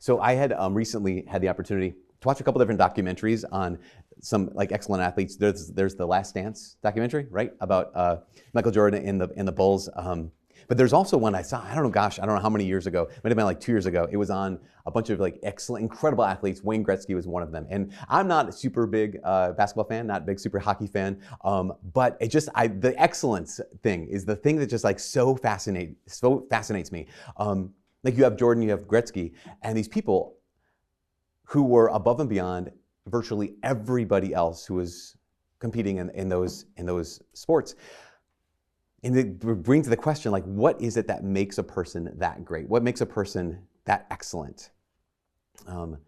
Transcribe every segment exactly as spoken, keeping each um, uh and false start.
So I had um, recently had the opportunity to watch a couple different documentaries on some like excellent athletes. There's there's the Last Dance documentary, right, about uh, Michael Jordan and the and the Bulls. Um, but there's also one I saw. I don't know, gosh, I don't know how many years ago. It might have been like two years ago. It was on a bunch of like excellent, incredible athletes. Wayne Gretzky was one of them. And I'm not a super big uh, basketball fan, not a big super hockey fan. Um, but it just I the excellence thing is the thing that just like so fascinate so fascinates me. Um, like you have Jordan, you have Gretzky, and these people who were above and beyond virtually everybody else who was competing in, in those in those sports. And it brings to the question, like, what is it that makes a person that great? What makes a person that excellent? Um,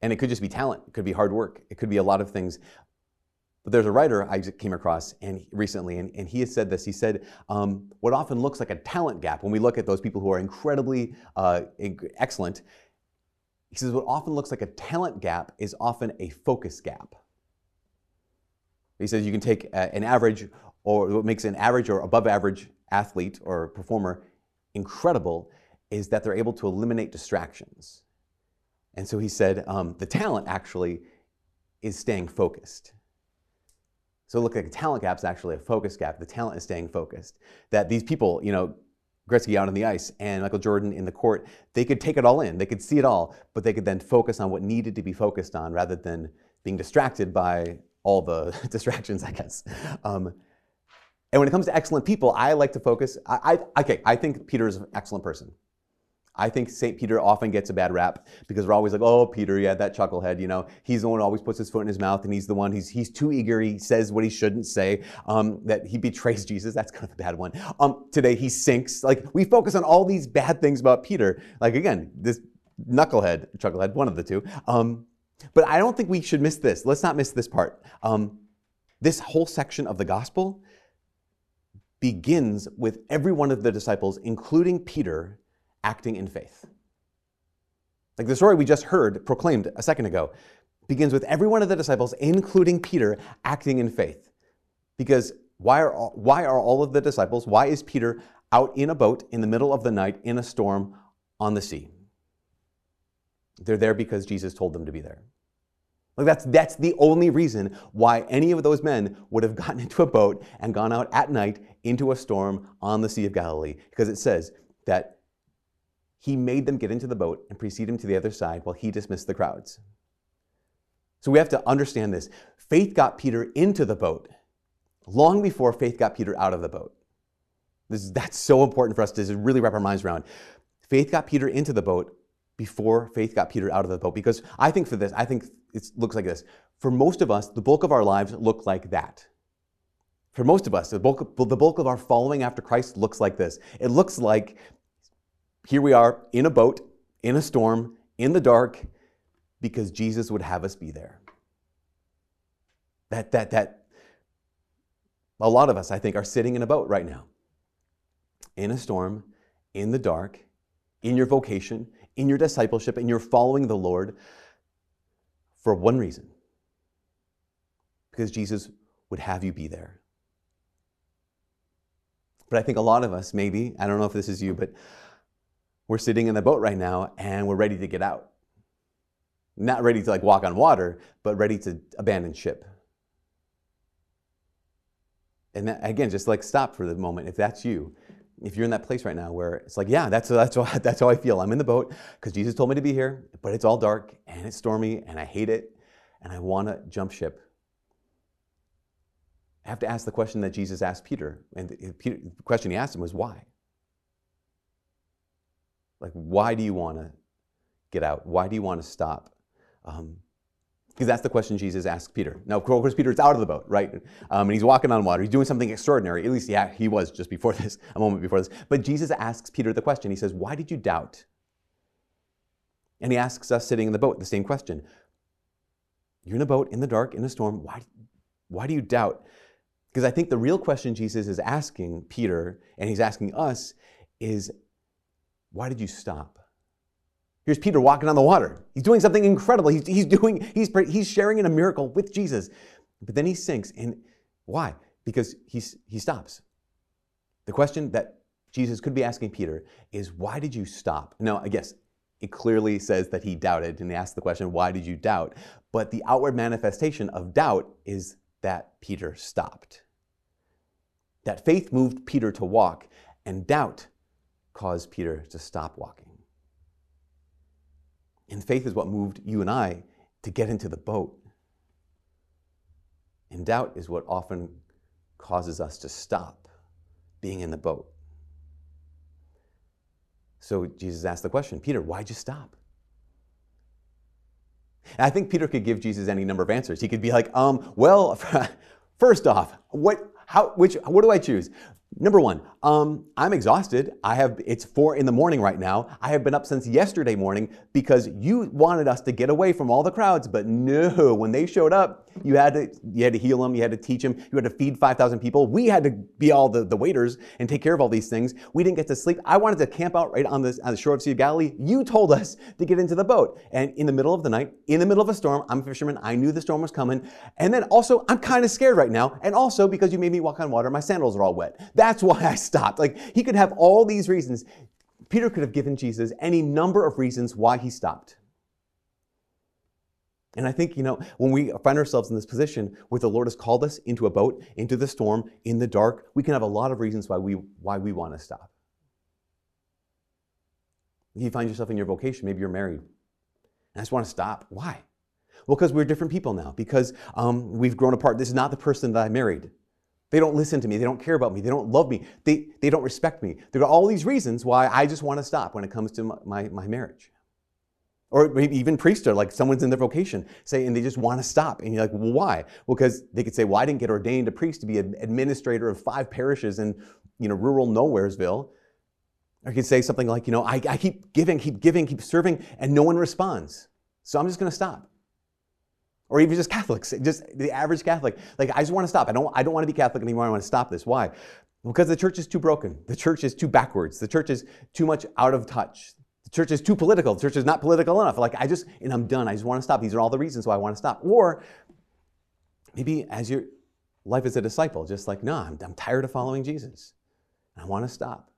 and it could just be talent. It could be hard work. It could be a lot of things. But there's a writer I came across and recently, and, and he has said this. He said, um, what often looks like a talent gap, when we look at those people who are incredibly uh, excellent, he says what often looks like a talent gap is often a focus gap. He says you can take a, an average or what makes an average or above average athlete or performer incredible is that they're able to eliminate distractions. And so he said um, the talent actually is staying focused. So look, like a talent gap is actually a focus gap. The talent is staying focused. That these people, you know, Gretzky out on the ice and Michael Jordan in the court, they could take it all in. They could see it all, but they could then focus on what needed to be focused on rather than being distracted by all the distractions, I guess. Um, and when it comes to excellent people, I like to focus. I, I, okay, I think Peter is an excellent person. I think Saint Peter often gets a bad rap because we're always like, oh, Peter, yeah, that chucklehead, you know. He's the one who always puts his foot in his mouth, and he's the one, he's he's too eager, he says what he shouldn't say, um, that he betrays Jesus. That's kind of a bad one. Um, today he sinks. Like, we focus on all these bad things about Peter. Like, again, this knucklehead, chucklehead, one of the two. Um, but I don't think we should miss this. Let's not miss this part. Um, this whole section of the gospel begins with every one of the disciples, including Peter, acting in faith. Like the story we just heard proclaimed a second ago begins with every one of the disciples, including Peter, acting in faith. Because why are all, why are all of the disciples, why is Peter out in a boat in the middle of the night in a storm on the sea? They're there because Jesus told them to be there. Like that's, that's the only reason why any of those men would have gotten into a boat and gone out at night into a storm on the Sea of Galilee. Because it says that he made them get into the boat and precede him to the other side while he dismissed the crowds. So we have to understand this. Faith got Peter into the boat long before faith got Peter out of the boat. This is, that's so important for us to really wrap our minds around. Faith got Peter into the boat before faith got Peter out of the boat. Because I think for this, I think it looks like this. For most of us, the bulk of our lives look like that. For most of us, the bulk of, the bulk of our following after Christ looks like this. It looks like here we are in a boat, in a storm, in the dark, because Jesus would have us be there. That, that, that, a lot of us, I think, are sitting in a boat right now. In a storm, in the dark, in your vocation, in your discipleship, and you're following the Lord for one reason. Because Jesus would have you be there. But I think a lot of us, maybe, I don't know if this is you, but we're sitting in the boat right now, and we're ready to get out. Not ready to like walk on water, but ready to abandon ship. And that, again, just like stop for the moment. If that's you, if you're in that place right now where it's like, yeah, that's that's that's how I feel. I'm in the boat because Jesus told me to be here, but it's all dark and it's stormy, and I hate it, and I want to jump ship. I have to ask the question that Jesus asked Peter, and the, Peter, the question he asked him was, why? Like, why do you want to get out? Why do you want to stop? Um, because that's the question Jesus asked Peter. Now, of course, Peter's out of the boat, right? Um, and he's walking on water. He's doing something extraordinary. At least, yeah, he was just before this, a moment before this. But Jesus asks Peter the question. He says, why did you doubt? And he asks us sitting in the boat the same question. You're in a boat, in the dark, in a storm. Why, why do you doubt? Because I think the real question Jesus is asking Peter, and he's asking us, is, why did you stop? Here's Peter walking on the water. He's doing something incredible. He's, he's doing, he's, he's sharing in a miracle with Jesus. But then he sinks. And why? Because he's, he stops. The question that Jesus could be asking Peter is, why did you stop? Now, I guess, it clearly says that he doubted, and he asks the question, why did you doubt? But the outward manifestation of doubt is that Peter stopped. That faith moved Peter to walk, and doubt caused Peter to stop walking. And faith is what moved you and I to get into the boat. And doubt is what often causes us to stop being in the boat. So Jesus asked the question, Peter, why'd you stop? And I think Peter could give Jesus any number of answers. He could be like, um, well, first off, what, how, which, what do I choose? Number one, um, I'm exhausted. I have, it's four in the morning right now. I have been up since yesterday morning because you wanted us to get away from all the crowds, but no, when they showed up, you had to, you had to heal them, you had to teach them, you had to feed five thousand people. We had to be all the, the waiters and take care of all these things. We didn't get to sleep. I wanted to camp out right on, this, on the shore of Sea of Galilee. You told us to get into the boat. And in the middle of the night, in the middle of a storm, I'm a fisherman. I knew the storm was coming. And then also, I'm kind of scared right now. And also because you made me walk on water, my sandals are all wet. That's why I stopped. Like, he could have all these reasons. Peter could have given Jesus any number of reasons why he stopped. And I think, you know, when we find ourselves in this position where the Lord has called us into a boat, into the storm, in the dark, we can have a lot of reasons why we why we want to stop. If you find yourself in your vocation, maybe you're married, and I just want to stop. Why? Well, because we're different people now, because um, we've grown apart. This is not the person that I married. They don't listen to me. They don't care about me. They don't love me. They, they don't respect me. There are all these reasons why I just want to stop when it comes to my, my, my marriage. Or maybe even priesthood, like someone's in their vocation, say, and they just want to stop. And you're like, well, why? Well, because they could say, well, I didn't get ordained a priest to be an administrator of five parishes in, you know, rural Nowheresville. Or you could say something like, you know, I, I keep giving, keep giving, keep serving, and no one responds. So I'm just going to stop. Or even just Catholics, just the average Catholic. Like, I just want to stop. I don't, I don't want to be Catholic anymore. I want to stop this. Why? Because the church is too broken. The church is too backwards. The church is too much out of touch. The church is too political. The church is not political enough. Like, I just, and I'm done. I just want to stop. These are all the reasons why I want to stop. Or maybe as your life as a disciple, just like, no, I'm, I'm tired of following Jesus. I want to stop.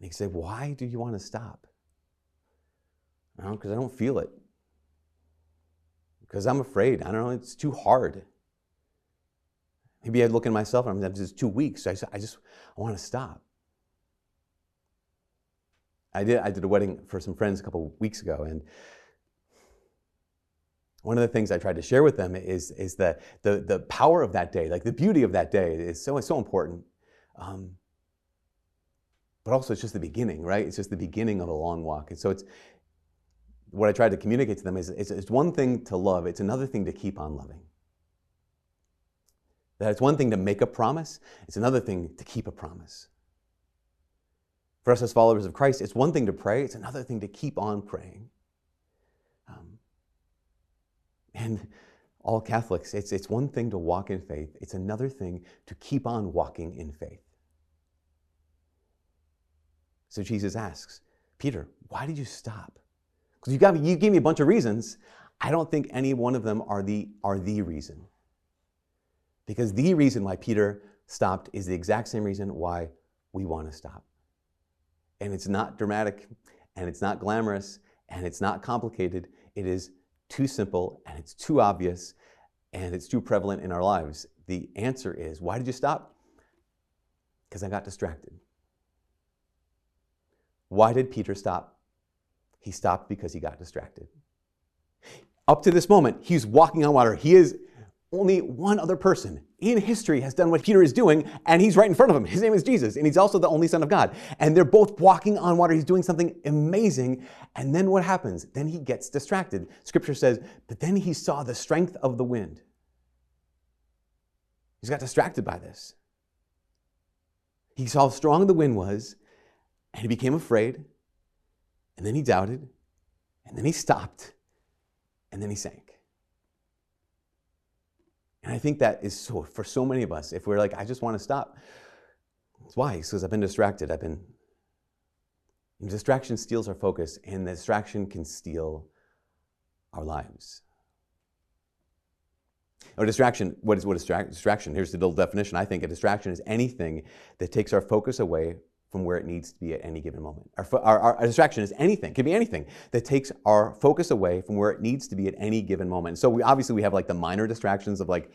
And you can say, why do you want to stop? Well, because I don't feel it. Because I'm afraid. I don't know. It's too hard. Maybe I look at myself and I'm just too weak. So I just, I just I want to stop. I did. I did a wedding for some friends a couple of weeks ago, and one of the things I tried to share with them is is the the the power of that day, like the beauty of that day, is so so important. Um, but also, it's just the beginning, right? It's just the beginning of a long walk, and so it's. What I tried to communicate to them is it's, it's one thing to love, it's another thing to keep on loving. That it's one thing to make a promise, it's another thing to keep a promise. For us as followers of Christ, it's one thing to pray, it's another thing to keep on praying. Um, and all Catholics, it's, it's one thing to walk in faith, it's another thing to keep on walking in faith. So Jesus asks, Peter, why did you stop? Because you got me, you gave me a bunch of reasons. I don't think any one of them are the, are the reason. Because the reason why Peter stopped is the exact same reason why we want to stop. And it's not dramatic, and it's not glamorous, and it's not complicated. It is too simple, and it's too obvious, and it's too prevalent in our lives. The answer is, why did you stop? Because I got distracted. Why did Peter stop? He stopped because he got distracted. Up to this moment, he's walking on water. He is only one other person in history has done what Peter is doing, and he's right in front of him. His name is Jesus, and he's also the only Son of God. And they're both walking on water. He's doing something amazing. And then what happens? Then he gets distracted. Scripture says, but then he saw the strength of the wind. He's got distracted by this. He saw how strong the wind was, and he became afraid. And then he doubted, and then he stopped, and then he sank. And I think that is so for so many of us. If we're like, I just want to stop, it's why? It's because I've been distracted. I've been. And distraction steals our focus, and the distraction can steal our lives. Or distraction. What is what is distraction? Here's the little definition. I think a distraction is anything that takes our focus away from where it needs to be at any given moment. Our, our, our distraction is anything, could be anything, that takes our focus away from where it needs to be at any given moment. So we obviously we have like the minor distractions of like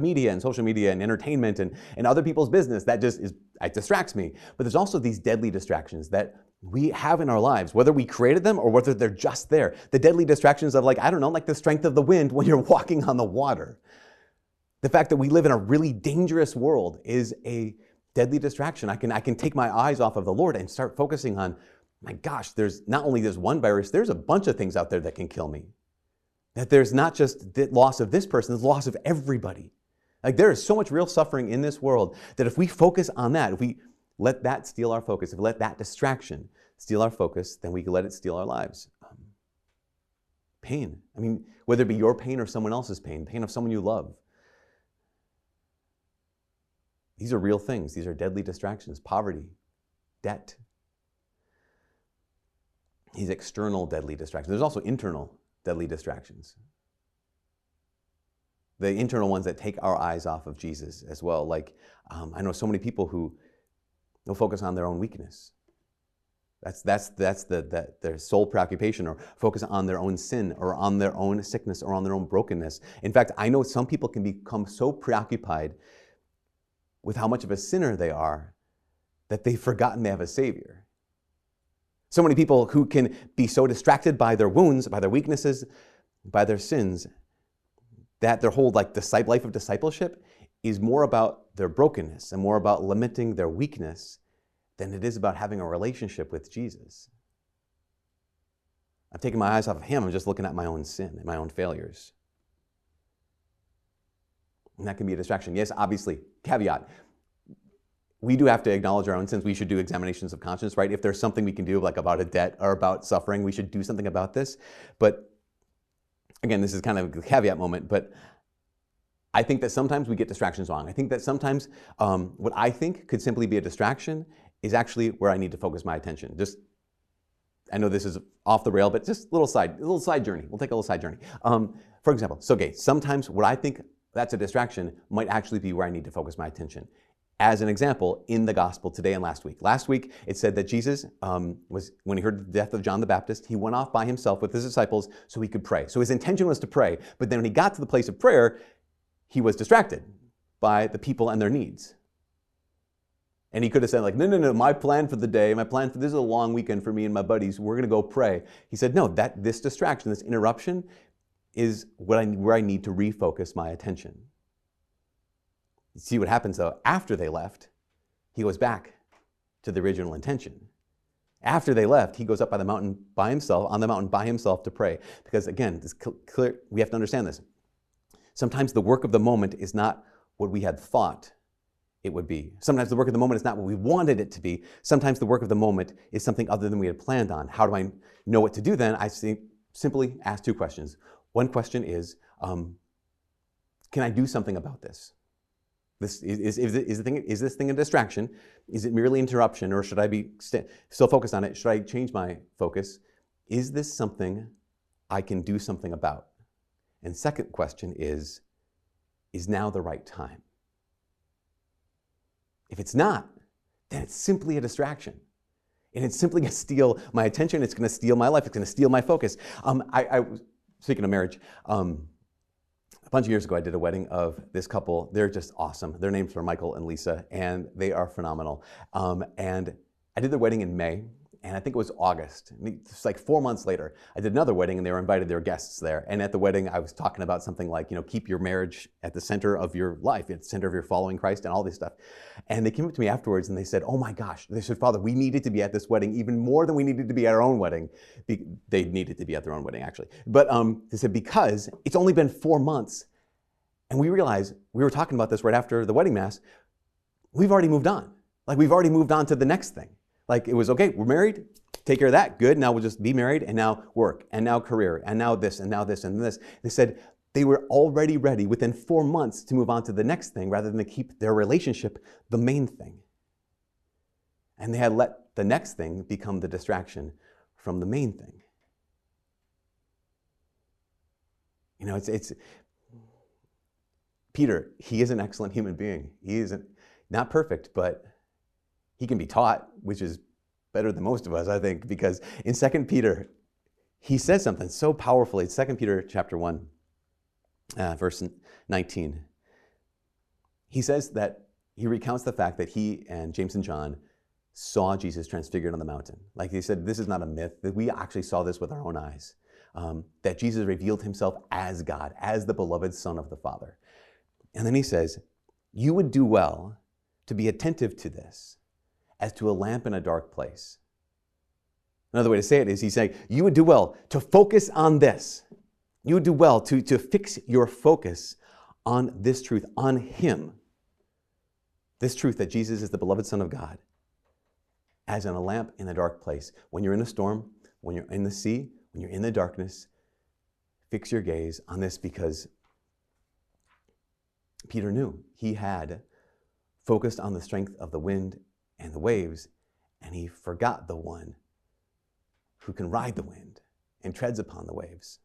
media and social media and entertainment and, and other people's business. That just is, it distracts me. But there's also these deadly distractions that we have in our lives, whether we created them or whether they're just there. The deadly distractions of like, I don't know, like the strength of the wind when you're walking on the water. The fact that we live in a really dangerous world is a deadly distraction. I can, I can take my eyes off of the Lord and start focusing on, my gosh, there's not only this one virus, there's a bunch of things out there that can kill me. That there's not just the loss of this person, there's the loss of everybody. Like there is so much real suffering in this world that if we focus on that, if we let that steal our focus, if we let that distraction steal our focus, then we can let it steal our lives. Um, pain. I mean, whether it be your pain or someone else's pain, pain of someone you love. These are real things. These are deadly distractions. Poverty, debt. These external deadly distractions. There's also internal deadly distractions. The internal ones that take our eyes off of Jesus as well. Like, um, I know so many people who they'll focus on their own weakness. That's, that's, that's the, the, their sole preoccupation, or focus on their own sin or on their own sickness or on their own brokenness. In fact, I know some people can become so preoccupied with how much of a sinner they are that they've forgotten they have a Savior. So many people who can be so distracted by their wounds, by their weaknesses, by their sins, that their whole like disciple life of discipleship is more about their brokenness and more about lamenting their weakness than it is about having a relationship with Jesus. I've taken my eyes off of Him. I'm just looking at my own sin and my own failures. And that can be a distraction. Yes, obviously, caveat. We do have to acknowledge our own sins. We should do examinations of conscience, right? If there's something we can do like about a debt or about suffering, we should do something about this. But again, this is kind of a caveat moment, but I think that sometimes we get distractions wrong. I think that sometimes um, what I think could simply be a distraction is actually where I need to focus my attention. Just, I know this is off the rail, but just a little side, a little side journey. We'll take a little side journey. Um, for example, so okay, sometimes what I think that's a distraction might actually be where I need to focus my attention. As an example, in the gospel today and last week. Last week, it said that Jesus, um, was when he heard the death of John the Baptist, he went off by himself with his disciples so he could pray. So his intention was to pray, but then when he got to the place of prayer, he was distracted by the people and their needs. And he could have said, like, no, no, no, my plan for the day, my plan for this is a long weekend for me and my buddies, we're going to go pray. He said, no, that this distraction, this interruption is what I, where I need to refocus my attention. See what happens, though. After they left, he goes back to the original intention. After they left, he goes up by the mountain by himself, on the mountain by himself to pray. Because again, this clear, we have to understand this. Sometimes the work of the moment is not what we had thought it would be. Sometimes the work of the moment is not what we wanted it to be. Sometimes the work of the moment is something other than we had planned on. How do I know what to do then? I simply ask two questions. One question is, um, can I do something about this? This is, is, is, the thing, is this thing a distraction? Is it merely interruption, or should I be st- still focused on it? Should I change my focus? Is this something I can do something about? And second question is, is now the right time? If it's not, then it's simply a distraction. And it's simply going to steal my attention. It's going to steal my life. It's going to steal my focus. Um, I, I, speaking of marriage, um, a bunch of years ago, I did a wedding of this couple. They're just awesome. Their names are Michael and Lisa, and they are phenomenal. Um, and I did their wedding in May, and I think it was August. It's like four months later, I did another wedding, and they were invited. There were guests there. And at the wedding, I was talking about something like, you know, keep your marriage at the center of your life, at the center of your following Christ, and all this stuff. And they came up to me afterwards, and they said, oh my gosh. They said, Father, we needed to be at this wedding even more than we needed to be at our own wedding. Be- they needed to be at their own wedding, actually. But um, they said, because it's only been four months, and we realized, we were talking about this right after the wedding mass, we've already moved on. Like, we've already moved on to the next thing. Like, it was, okay, we're married, take care of that, good, now we'll just be married, and now work, and now career, and now this, and now this, and this. They said they were already ready within four months to move on to the next thing rather than to keep their relationship the main thing. And they had let the next thing become the distraction from the main thing. You know, it's, it's, Peter, he is an excellent human being. He isn't, not perfect, but he can be taught, which is better than most of us, I think, because in Second Peter, he says something so powerful. It's Second Peter chapter one, uh, verse nineteen. He says that, he recounts the fact that he and James and John saw Jesus transfigured on the mountain. Like he said, this is not a myth, that we actually saw this with our own eyes. Um, that Jesus revealed himself as God, as the beloved Son of the Father. And then he says, you would do well to be attentive to this, as to a lamp in a dark place. Another way to say it is he's saying, you would do well to focus on this. You would do well to, to fix your focus on this truth, on him. This truth that Jesus is the beloved Son of God, as in a lamp in the dark place. When you're in a storm, when you're in the sea, when you're in the darkness, fix your gaze on this, because Peter knew he had focused on the strength of the wind and the waves, and he forgot the one who can ride the wind and treads upon the waves.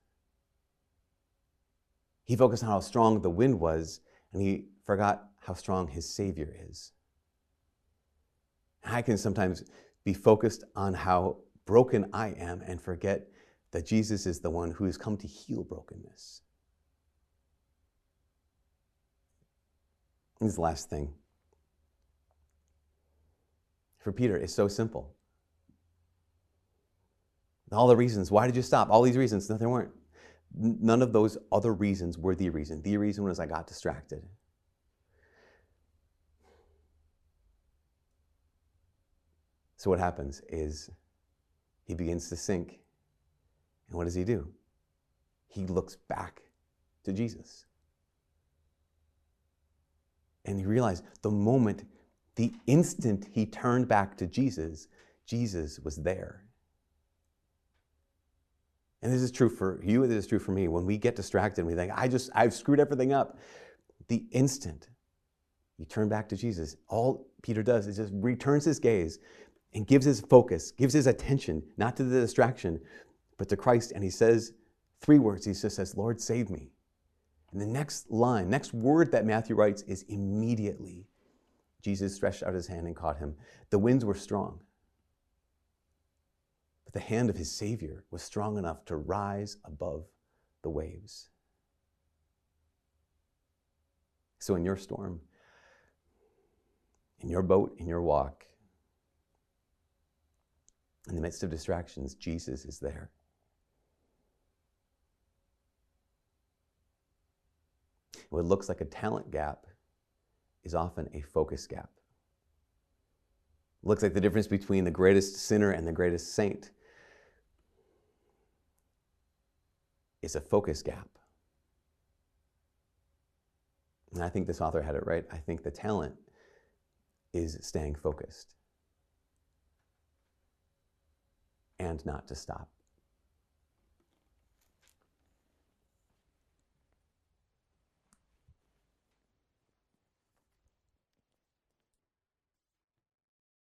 He focused on how strong the wind was, and he forgot how strong his Savior is. I can sometimes be focused on how broken I am and forget that Jesus is the one who has come to heal brokenness. This last thing. For Peter, it's so simple. All the reasons. Why did you stop? All these reasons. No, there weren't. None of those other reasons were the reason. The reason was I got distracted. So what happens is he begins to sink. And what does he do? He looks back to Jesus. And he realized the moment, the instant he turned back to Jesus, Jesus was there. And this is true for you, this is true for me. When we get distracted and we think, I just, I've screwed everything up. The instant you turn back to Jesus, all Peter does is just returns his gaze and gives his focus, gives his attention, not to the distraction, but to Christ. And he says three words. He just says, Lord, save me. And the next line, next word that Matthew writes is immediately. Jesus stretched out his hand and caught him. The winds were strong, but the hand of his Savior was strong enough to rise above the waves. So in your storm, in your boat, in your walk, in the midst of distractions, Jesus is there. What looks like a talent gap is often a focus gap. It looks like the difference between the greatest sinner and the greatest saint is a focus gap. And I think this author had it right. I think the talent is staying focused and not to stop.